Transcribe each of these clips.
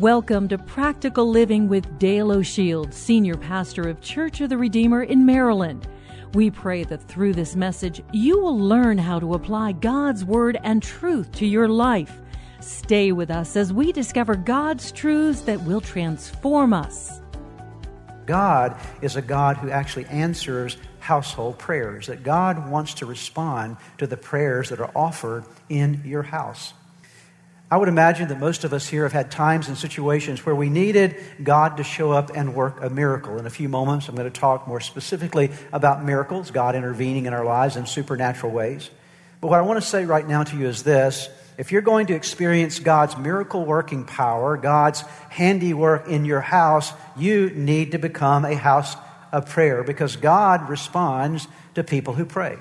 Welcome to Practical Living with Dale O'Shield, Senior Pastor of Church of the Redeemer in Maryland. We pray that through this message, you will learn how to apply God's Word and truth to your life. Stay with us as we discover God's truths that will transform us. God is a God who actually answers household prayers, that God wants to respond to the prayers that are offered in your house. I would imagine that most of us here have had times and situations where we needed God to show up and work a miracle. In a few moments, I'm going to talk more specifically about miracles, God intervening in our lives in supernatural ways. But what I want to say right now to you is this. If you're going to experience God's miracle-working power, God's handiwork in your house, you need to become a house of prayer, because God responds to people who pray.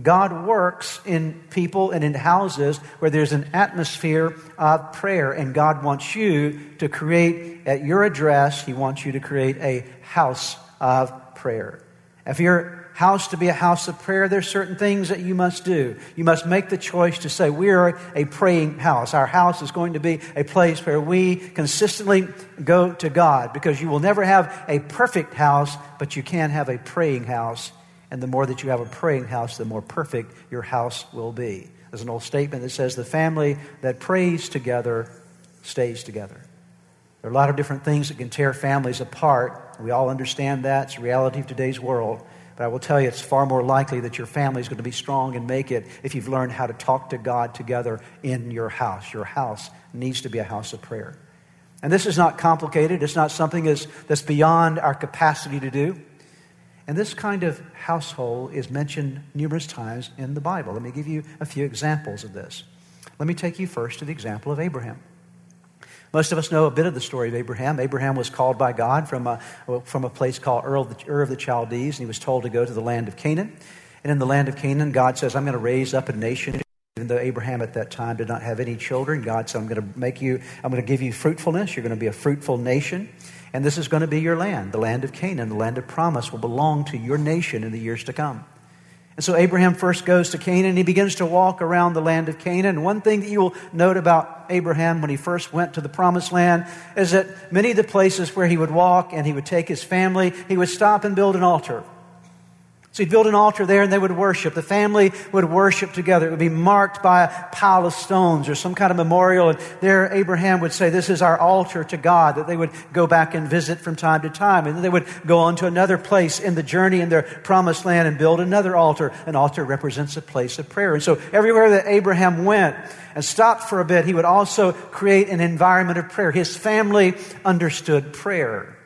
God works in people and in houses where there's an atmosphere of prayer, and God wants you to create, at your address, He wants you to create a house of prayer. If your house to be a house of prayer, there's certain things that you must do. You must make the choice to say, we are a praying house. Our house is going to be a place where we consistently go to God, because you will never have a perfect house, but you can have a praying house. And the more that you have a praying house, the more perfect your house will be. There's an old statement that says, the family that prays together stays together. There are a lot of different things that can tear families apart. We all understand that. It's the reality of today's world. But I will tell you, it's far more likely that your family is going to be strong and make it if you've learned how to talk to God together in your house. Your house needs to be a house of prayer. And this is not complicated. It's not something that's beyond our capacity to do. And this kind of household is mentioned numerous times in the Bible. Let me give you a few examples of this. Let me take you first to the example of Abraham. Most of us know a bit of the story of Abraham. Abraham was called by God from a place called Ur of the Chaldees, and he was told to go to the land of Canaan. And in the land of Canaan, God says, I'm going to raise up a nation. Even though Abraham at that time did not have any children, God said, I'm going to give you fruitfulness. You're going to be a fruitful nation. And this is going to be your land. The land of Canaan, the land of promise, will belong to your nation in the years to come. And so Abraham first goes to Canaan. He begins to walk around the land of Canaan. One thing that you will note about Abraham when he first went to the promised land is that many of the places where he would walk and he would take his family, he would stop and build an altar. So he'd build an altar there and they would worship. The family would worship together. It would be marked by a pile of stones or some kind of memorial. And there Abraham would say, this is our altar to God, that they would go back and visit from time to time. And then they would go on to another place in the journey in their promised land and build another altar. An altar represents a place of prayer. And so everywhere that Abraham went and stopped for a bit, he would also create an environment of prayer. His family understood prayer.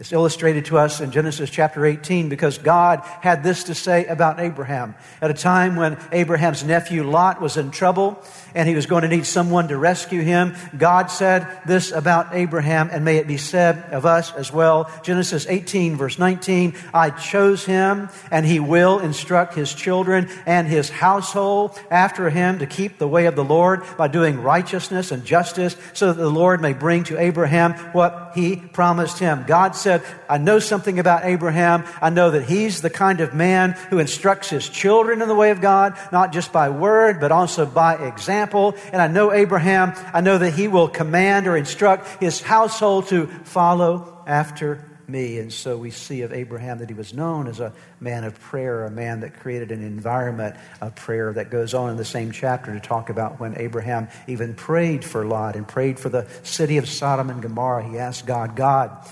It's illustrated to us in Genesis chapter 18 because God had this to say about Abraham. At a time when Abraham's nephew Lot was in trouble and he was going to need someone to rescue him, God said this about Abraham, and may it be said of us as well. Genesis 18 verse 19, I chose him and he will instruct his children and his household after him to keep the way of the Lord by doing righteousness and justice so that the Lord may bring to Abraham what he promised him. God said, I know something about Abraham. I know that he's the kind of man who instructs his children in the way of God, not just by word, but also by example. And I know Abraham, I know that he will command or instruct his household to follow after me. And so we see of Abraham that he was known as a man of prayer, a man that created an environment of prayer that goes on in the same chapter to talk about when Abraham even prayed for Lot and prayed for the city of Sodom and Gomorrah. He asked God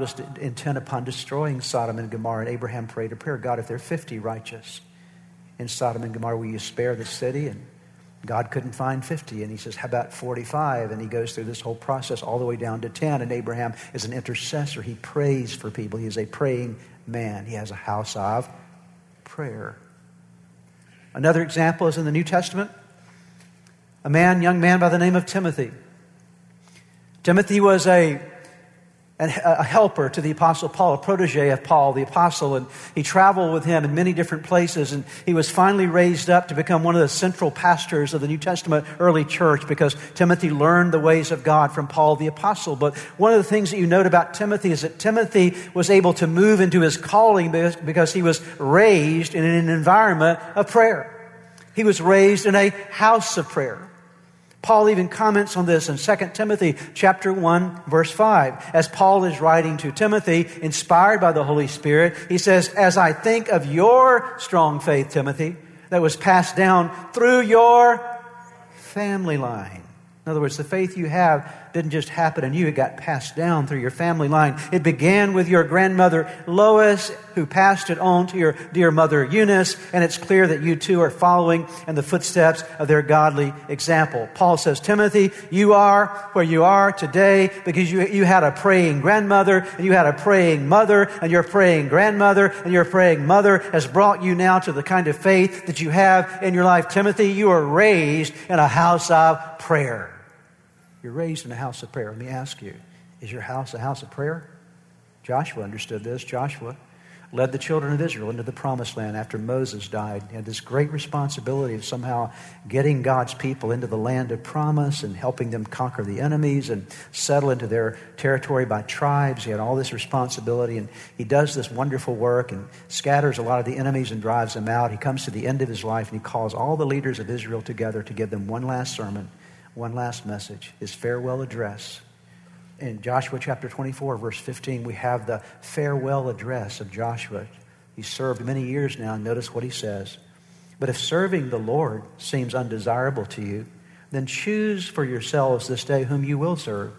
was intent upon destroying Sodom and Gomorrah, and Abraham prayed a prayer. God, if there are 50 righteous in Sodom and Gomorrah, will you spare the city? And God couldn't find 50. And he says, how about 45? And he goes through this whole process all the way down to 10. And Abraham is an intercessor. He prays for people. He is a praying man. He has a house of prayer. Another example is in the New Testament. a man, young man by the name of Timothy. Timothy was a helper to the Apostle Paul, a protege of Paul, the Apostle, and he traveled with him in many different places, and he was finally raised up to become one of the central pastors of the New Testament early church because Timothy learned the ways of God from Paul the Apostle. But one of the things that you note about Timothy is that Timothy was able to move into his calling because he was raised in an environment of prayer. He was raised in a house of prayer. Paul even comments on this in 2 Timothy chapter 1, verse 5. As Paul is writing to Timothy, inspired by the Holy Spirit, he says, "As I think of your strong faith, Timothy, that was passed down through your family line." In other words, the faith you have didn't just happen in you. It got passed down through your family line. It began with your grandmother, Lois, who passed it on to your dear mother, Eunice, and it's clear that you too are following in the footsteps of their godly example. Paul says, Timothy, you are where you are today because you had a praying grandmother, and you had a praying mother, and your praying grandmother, and your praying mother has brought you now to the kind of faith that you have in your life. Timothy, you are raised in a house of prayer. You're raised in a house of prayer. Let me ask you, is your house a house of prayer? Joshua understood this. Joshua led the children of Israel into the promised land after Moses died. He had this great responsibility of somehow getting God's people into the land of promise and helping them conquer the enemies and settle into their territory by tribes. He had all this responsibility, and he does this wonderful work and scatters a lot of the enemies and drives them out. He comes to the end of his life, and he calls all the leaders of Israel together to give them one last sermon, one last message, his farewell address. In Joshua chapter 24, verse 15, we have the farewell address of Joshua. He served many years now, and notice what he says. "But if serving the Lord seems undesirable to you, then choose for yourselves this day whom you will serve,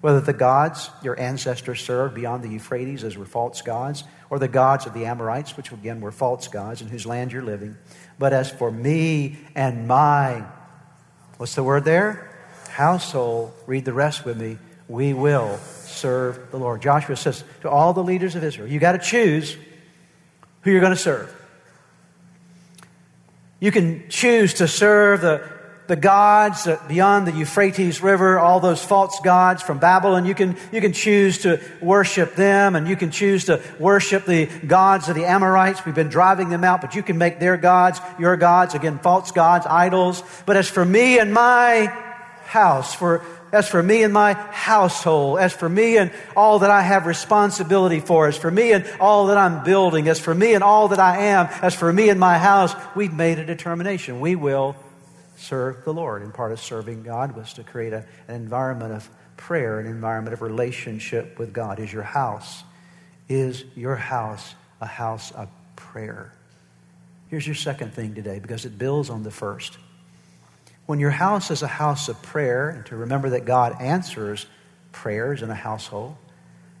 whether the gods your ancestors served beyond the Euphrates as were false gods, or the gods of the Amorites, which again were false gods, in whose land you're living. But as for me and my..." What's the word there? Household. Read the rest with me. "We will serve the Lord." Joshua says to all the leaders of Israel, you got to choose who you're going to serve. You can choose to serve the gods beyond the Euphrates River, all those false gods from Babylon. You can choose to worship them, and you can choose to worship the gods of the Amorites. We've been driving them out, but you can make their gods your gods. Again, false gods, idols. "But as for me and my house, as for me and my household, as for me and all that I have responsibility for, as for me and all that I'm building, as for me and all that I am, as for me and my house," we've made a determination. We will serve the Lord. And part of serving God was to create an environment of prayer, an environment of relationship with God. Is your house a house of prayer? Here's your second thing today, because it builds on the first. When your house is a house of prayer, and to remember that God answers prayers in a household,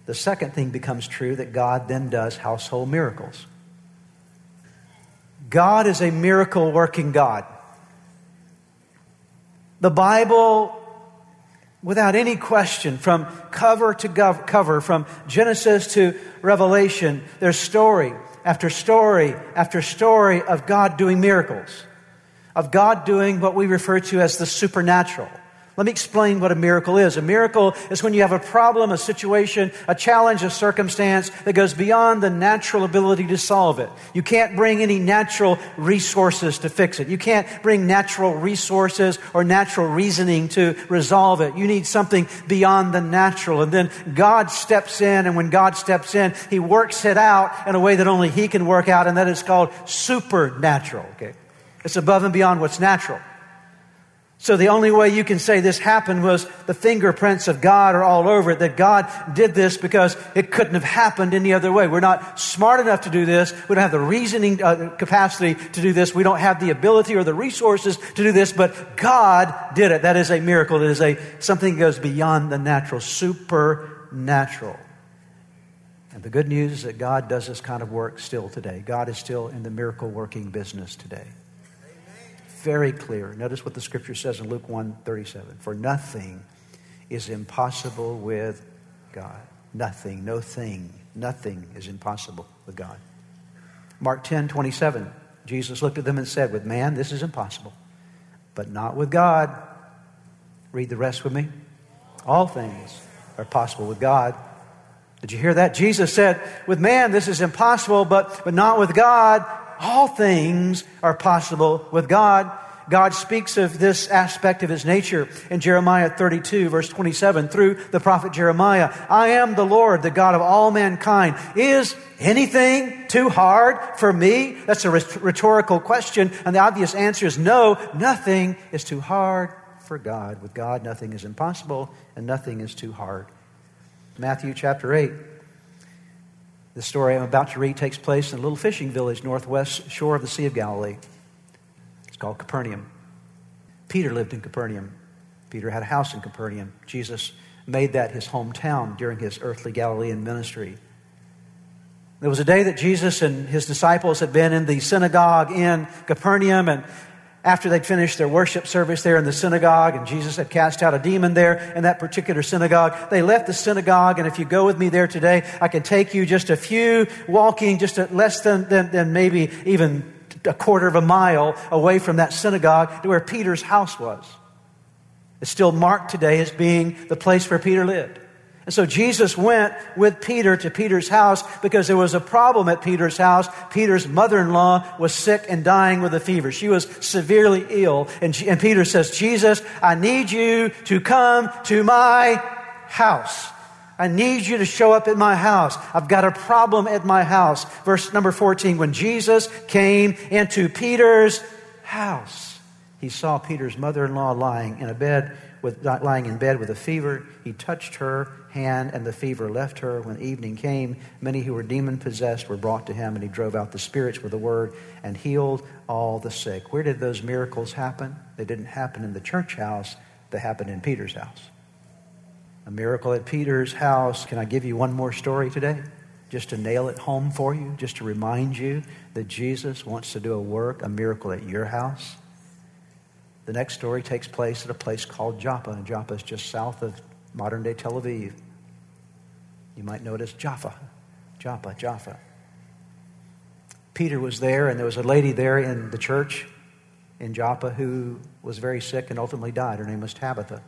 the second thing becomes true, that God then does household miracles. God is a miracle-working God. The Bible, without any question, from cover to cover, from Genesis to Revelation, there's story after story after story of God doing miracles, of God doing what we refer to as the supernatural. Let me explain what a miracle is. A miracle is when you have a problem, a situation, a challenge, a circumstance that goes beyond the natural ability to solve it. You can't bring any natural resources to fix it. You can't bring natural resources or natural reasoning to resolve it. You need something beyond the natural. And then God steps in, and when God steps in, He works it out in a way that only He can work out, and that is called supernatural. Okay? It's above and beyond what's natural. So the only way you can say this happened was the fingerprints of God are all over it, that God did this because it couldn't have happened any other way. We're not smart enough to do this. We don't have the reasoning capacity to do this. We don't have the ability or the resources to do this, but God did it. That is a miracle. It is something that goes beyond the natural, supernatural. And the good news is that God does this kind of work still today. God is still in the miracle-working business today. Very clear. Notice what the scripture says in Luke 1:37. "For nothing is impossible with God." Nothing, no thing, nothing is impossible with God. Mark 10:27. Jesus looked at them and said, "With man, this is impossible, but not with God, Read the rest with me. All things are possible with God. Did you hear that? Jesus said, with man this is impossible, but not with God. All things are possible with God. God speaks of this aspect of his nature in Jeremiah 32, verse 27, through the prophet Jeremiah. I am the Lord, the God of all mankind. Is anything too hard for me? That's a rhetorical question, and the obvious answer is no, nothing is too hard for God. With God, nothing is impossible, and nothing is too hard. Matthew chapter 8. The story I'm about to read takes place in a little fishing village, northwest shore of the Sea of Galilee. It's called Capernaum. Peter lived in Capernaum. Peter had a house in Capernaum. Jesus made that his hometown during his earthly Galilean ministry. There was a day that Jesus and his disciples had been in the synagogue in Capernaum, and after they'd finished their worship service there in the synagogue, and Jesus had cast out a demon there in that particular synagogue, they left the synagogue. And if you go with me there today, I can take you just a few walking, just less than maybe even a quarter of a mile away from that synagogue to where Peter's house was. It's still marked today as being the place where Peter lived. And so Jesus went with Peter to Peter's house because there was a problem at Peter's house. Peter's mother-in-law was sick and dying with a fever. She was severely ill. And Peter says, Jesus, I need you to come to my house. I need you to show up at my house. I've got a problem at my house. Verse number 14, when Jesus came into Peter's house, he saw Peter's mother-in-law lying in bed with a fever. He touched her hand, and the fever left her. When evening came, many who were demon-possessed were brought to him, and he drove out the spirits with the word and healed all the sick. Where did those miracles happen? They didn't happen in the church house. They happened in Peter's house. A miracle at Peter's house. Can I give you one more story today? Just to nail it home for you, just to remind you that Jesus wants to do a work, a miracle at your house. The next story takes place at a place called Joppa, and Joppa is just south of modern-day Tel Aviv. You might know it as Jaffa. Peter was there, and there was a lady there in the church in Joppa who was very sick and ultimately died. Her name was Tabitha.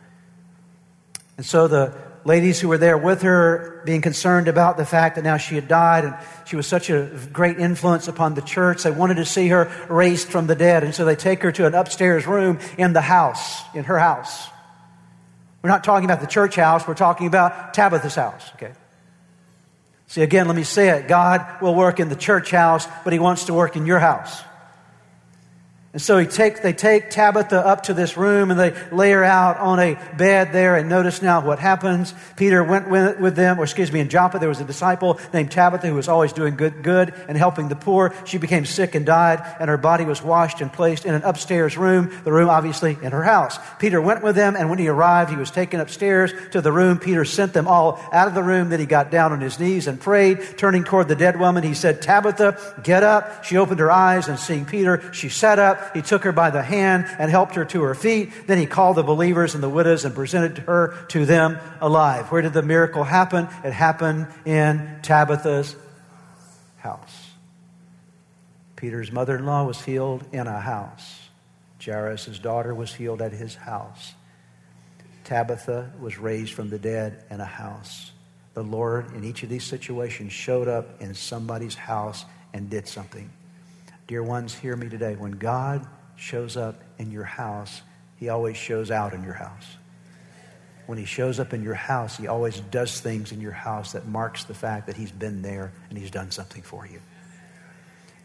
And so the ladies who were there with her, being concerned about the fact that now she had died and she was such a great influence upon the church, they wanted to see her raised from the dead. And so they take her to an upstairs room in her house. We're not talking about the church house. We're talking about Tabitha's house, okay? See, again, let me say it. God will work in the church house, but he wants to work in your house. And so they take Tabitha up to this room, and they lay her out on a bed there. And notice now what happens. Peter went with them, in Joppa there was a disciple named Tabitha who was always doing good and helping the poor. She became sick and died, and her body was washed and placed in an upstairs room, the room obviously in her house. Peter went with them, and when he arrived, he was taken upstairs to the room. Peter sent them all out of the room. Then he got down on his knees and prayed. Turning toward the dead woman, he said, Tabitha, get up. She opened her eyes, and seeing Peter, she sat up. He took her by the hand and helped her to her feet. Then he called the believers and the widows and presented her to them alive. Where did the miracle happen? It happened in Tabitha's house. Peter's mother-in-law was healed in a house. Jairus' daughter was healed at his house. Tabitha was raised from the dead in a house. The Lord in each of these situations showed up in somebody's house and did something. Dear ones, hear me today. When God shows up in your house, he always shows out in your house. When he shows up in your house, he always does things in your house that marks the fact that he's been there and he's done something for you.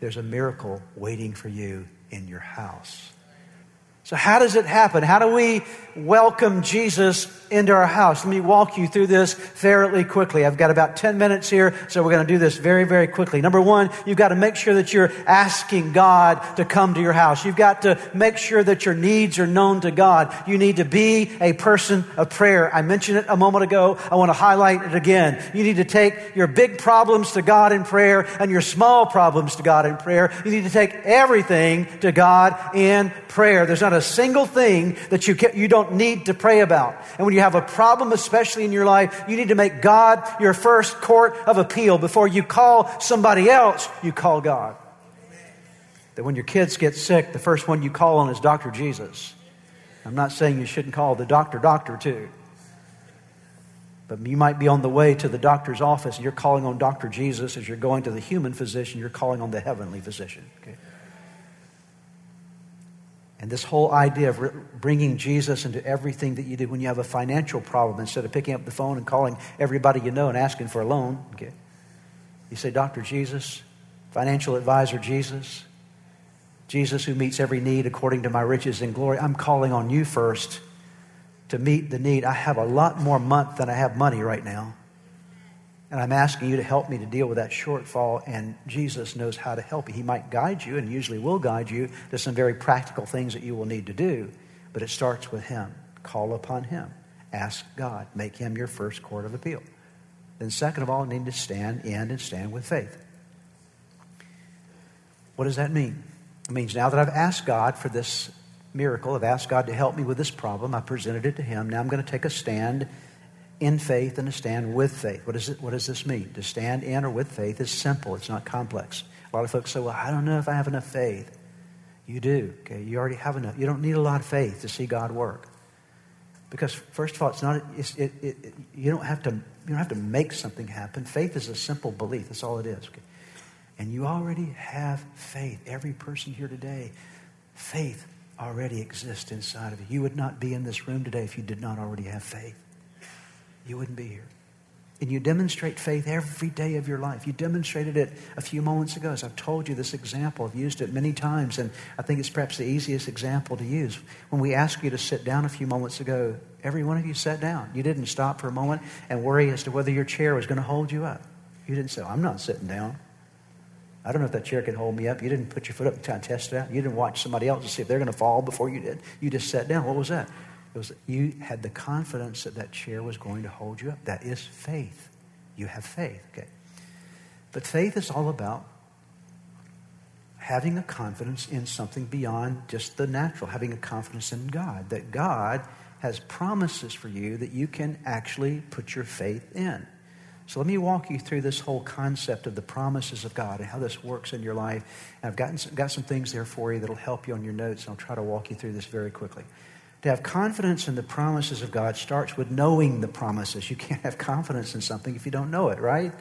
There's a miracle waiting for you in your house. So how does it happen? How do we welcome Jesus into our house? Let me walk you through this fairly quickly. I've got about 10 minutes here, so we're going to do this very, very quickly. Number one, you've got to make sure that you're asking God to come to your house. You've got to make sure that your needs are known to God. You need to be a person of prayer. I mentioned it a moment ago. I want to highlight it again. You need to take your big problems to God in prayer and your small problems to God in prayer. You need to take everything to God in prayer. There's not a single thing that you don't need to pray about. And when you have a problem, especially in your life, you need to make God your first court of appeal. Before you call somebody else, you call God. That when your kids get sick, the first one you call on is Dr. Jesus. I'm not saying you shouldn't call the doctor too. But you might be on the way to the doctor's office and you're calling on Dr. Jesus. As you're going to the human physician, you're calling on the heavenly physician. Okay? And this whole idea of bringing Jesus into everything that you do when you have a financial problem, instead of picking up the phone and calling everybody you know and asking for a loan, okay, you say, Dr. Jesus, financial advisor Jesus, Jesus who meets every need according to my riches and glory, I'm calling on you first to meet the need. I have a lot more month than I have money right now, and I'm asking you to help me to deal with that shortfall, and Jesus knows how to help you. He might guide you, and usually will guide you to some very practical things that you will need to do, but it starts with him. Call upon him. Ask God. Make him your first court of appeal. Then second of all, you need to stand in and stand with faith. What does that mean? It means now that I've asked God for this miracle, I've asked God to help me with this problem, I presented it to him, now I'm going to take a stand in faith and to stand with faith. What does this mean? To stand in or with faith is simple. It's not complex. A lot of folks say, well, I don't know if I have enough faith. You do. Okay? You already have enough. You don't need a lot of faith to see God work. Because first of all, it's not. You don't have to make something happen. Faith is a simple belief. That's all it is. Okay? And you already have faith. Every person here today, faith already exists inside of you. You would not be in this room today if you did not already have faith. You wouldn't be here. And you demonstrate faith every day of your life. You demonstrated it a few moments ago. As I've told you this example, I've used it many times, and I think it's perhaps the easiest example to use. When we asked you to sit down a few moments ago, every one of you sat down. You didn't stop for a moment and worry as to whether your chair was going to hold you up. You didn't say, I'm not sitting down. I don't know if that chair can hold me up. You didn't put your foot up and try to test it out. You didn't watch somebody else to see if they're going to fall before you did. You just sat down. What was that? It was you had the confidence that that chair was going to hold you up. That is faith. You have faith. Okay. But faith is all about having a confidence in something beyond just the natural, having a confidence in God, that God has promises for you that you can actually put your faith in. So let me walk you through this whole concept of the promises of God and how this works in your life. And I've got some things there for you that'll help you on your notes, and I'll try to walk you through this very quickly. To have confidence in the promises of God starts with knowing the promises. You can't have confidence in something if you don't know it, right?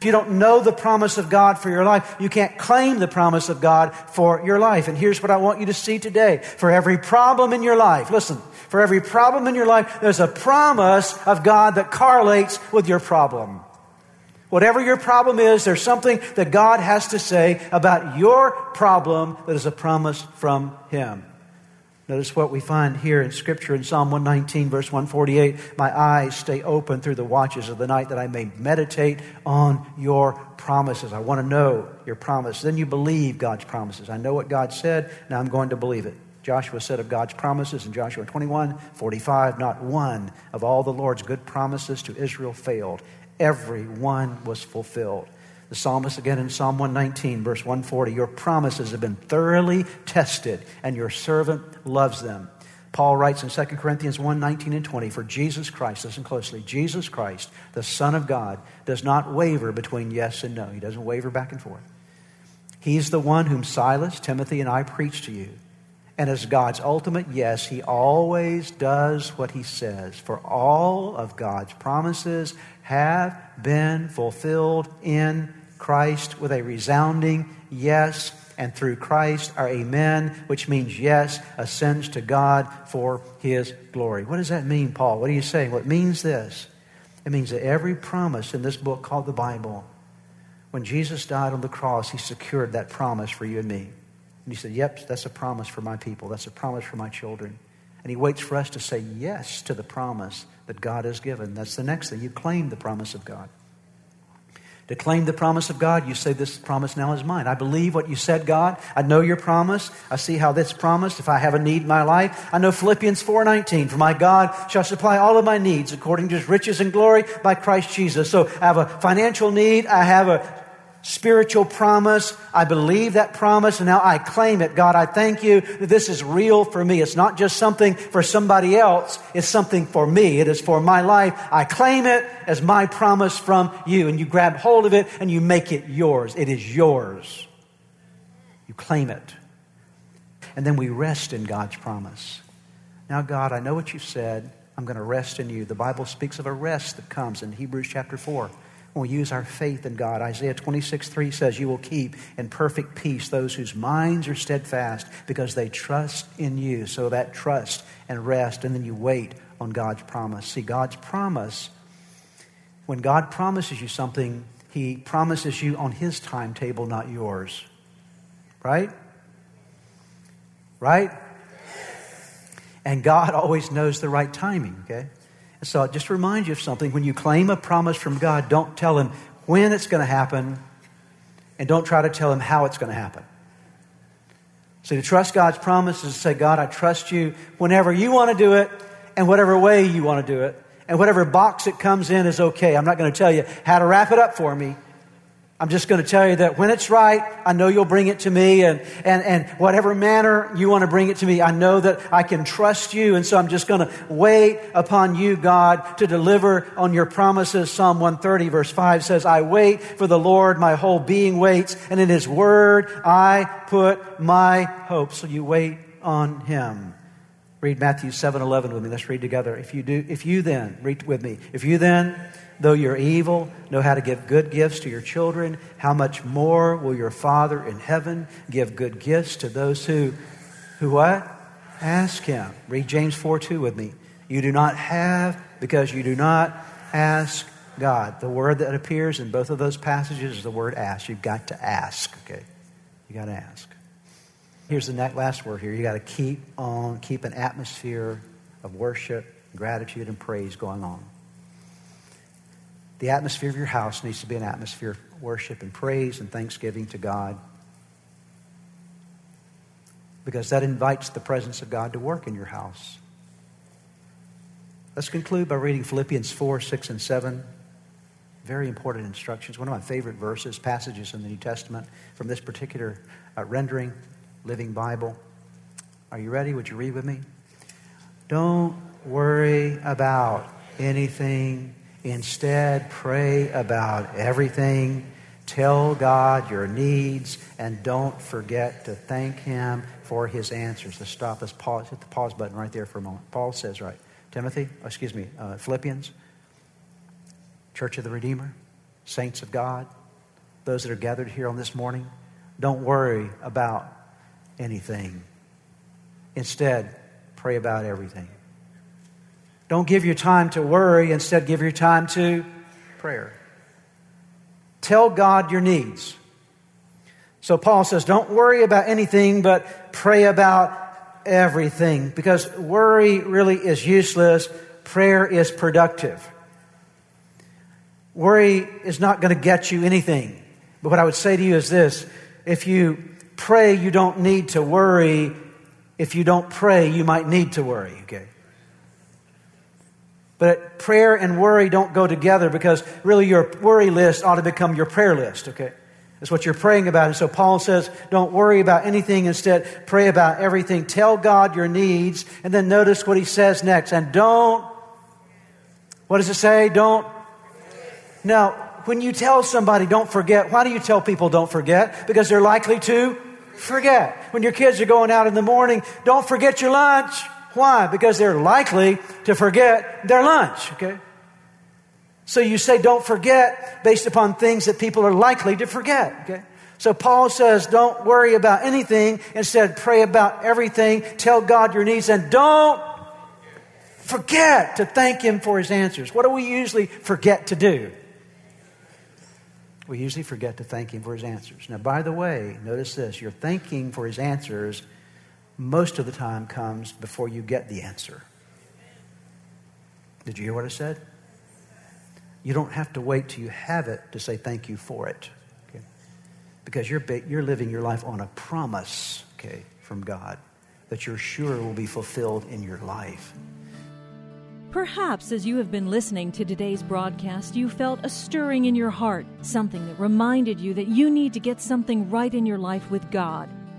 If you don't know the promise of God for your life, you can't claim the promise of God for your life. And here's what I want you to see today. For every problem in your life, listen, for every problem in your life, there's a promise of God that correlates with your problem. Whatever your problem is, there's something that God has to say about your problem that is a promise from him. Notice what we find here in Scripture in Psalm 119, verse 148. My eyes stay open through the watches of the night that I may meditate on your promises. I want to know your promise. Then you believe God's promises. I know what God said, now I'm going to believe it. Joshua said of God's promises in Joshua 21:45, not one of all the Lord's good promises to Israel failed. Every one was fulfilled. The psalmist again in Psalm 119, verse 140, your promises have been thoroughly tested, and your servant loves them. Paul writes in 2 Corinthians 1:19 and 20, for Jesus Christ, listen closely, Jesus Christ, the Son of God, does not waver between yes and no. He doesn't waver back and forth. He's the one whom Silas, Timothy, and I preach to you. And as God's ultimate yes, he always does what he says. For all of God's promises have been fulfilled in Christ with a resounding yes, and through Christ our amen, which means yes, ascends to God for his glory. What does that mean, Paul? What are you saying? Well, it means this. It means that every promise in this book called the Bible, when Jesus died on the cross, he secured that promise for you and me. And he said, yep, that's a promise for my people. That's a promise for my children. And he waits for us to say yes to the promise that God has given. That's the next thing. You claim the promise of God. To claim the promise of God, you say, this promise now is mine. I believe what you said, God. I know your promise. I see how this promised. If I have a need in my life, I know Philippians 4:19. For my God shall supply all of my needs according to his riches and glory by Christ Jesus. So I have a financial need. I have a spiritual promise. I believe that promise, and now I claim it. God, I thank you that this is real for me. It's not just something for somebody else. It's something for me. It is for my life. I claim it as my promise from you, and you grab hold of it, and you make it yours. It is yours. You claim it. And then we rest in God's promise. Now, God, I know what you've said. I'm going to rest in you. The Bible speaks of a rest that comes in Hebrews chapter 4. When we use our faith in God, Isaiah 26:3 says, you will keep in perfect peace those whose minds are steadfast because they trust in you. So that trust and rest, and then you wait on God's promise. See, God's promise, when God promises you something, he promises you on his timetable, not yours. Right? Right? And God always knows the right timing, okay? So I'll just remind you of something. When you claim a promise from God, don't tell him when it's going to happen, and don't try to tell him how it's going to happen. So to trust God's promises is to say, God, I trust you whenever you want to do it, and whatever way you want to do it, and whatever box it comes in is okay. I'm not going to tell you how to wrap it up for me. I'm just going to tell you that when it's right, I know you'll bring it to me, and whatever manner you want to bring it to me, I know that I can trust you, and so I'm just going to wait upon you, God, to deliver on your promises. Psalm 130 verse 5 says, I wait for the Lord, my whole being waits, and in his word I put my hope. So you wait on him. Read Matthew 7:11 with me. Let's read together. If you then, though you're evil, know how to give good gifts to your children, how much more will your Father in heaven give good gifts to those who what? Ask him. Read James 4:2 with me. You do not have because you do not ask God. The word that appears in both of those passages is the word ask. You've got to ask, okay? You got to ask. Here's the last word here. You got to keep an atmosphere of worship, gratitude, and praise going on. The atmosphere of your house needs to be an atmosphere of worship and praise and thanksgiving to God, because that invites the presence of God to work in your house. Let's conclude by reading Philippians 4:6-7. Very important instructions. One of my favorite verses, passages in the New Testament from this particular rendering, Living Bible. Are you ready? Would you read with me? Don't worry about anything. Instead, pray about everything. Tell God your needs, and don't forget to thank him for his answers. Let's stop. Let's pause. Hit the pause button right there for a moment. Paul says, right, Philippians, Church of the Redeemer, saints of God, those that are gathered here on this morning, don't worry about anything. Instead, pray about everything. Don't give your time to worry. Instead, give your time to prayer. Tell God your needs. So Paul says, don't worry about anything, but pray about everything. Because worry really is useless. Prayer is productive. Worry is not going to get you anything. But what I would say to you is this. If you pray, you don't need to worry. If you don't pray, you might need to worry. Okay? But prayer and worry don't go together, because really your worry list ought to become your prayer list, okay? That's what you're praying about. And so Paul says, don't worry about anything. Instead, pray about everything. Tell God your needs. And then notice what he says next. And don't, what does it say? Don't. Now, when you tell somebody don't forget, why do you tell people don't forget? Because they're likely to forget. When your kids are going out in the morning, don't forget your lunch. Why? Because they're likely to forget their lunch, okay? So you say don't forget based upon things that people are likely to forget, okay? So Paul says don't worry about anything. Instead, pray about everything. Tell God your needs, and don't forget to thank him for his answers. What do we usually forget to do? We usually forget to thank him for his answers. Now, by the way, notice this. You're thanking for his answers most of the time comes before you get the answer. Did you hear what I said? You don't have to wait till you have it to say thank you for it. Okay? Because you're living your life on a promise, okay, from God that you're sure will be fulfilled in your life. Perhaps as you have been listening to today's broadcast, you felt a stirring in your heart, something that reminded you that you need to get something right in your life with God.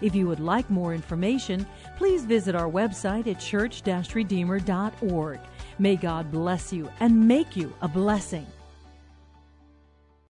If you would like more information, please visit our website at church-redeemer.org. May God bless you and make you a blessing.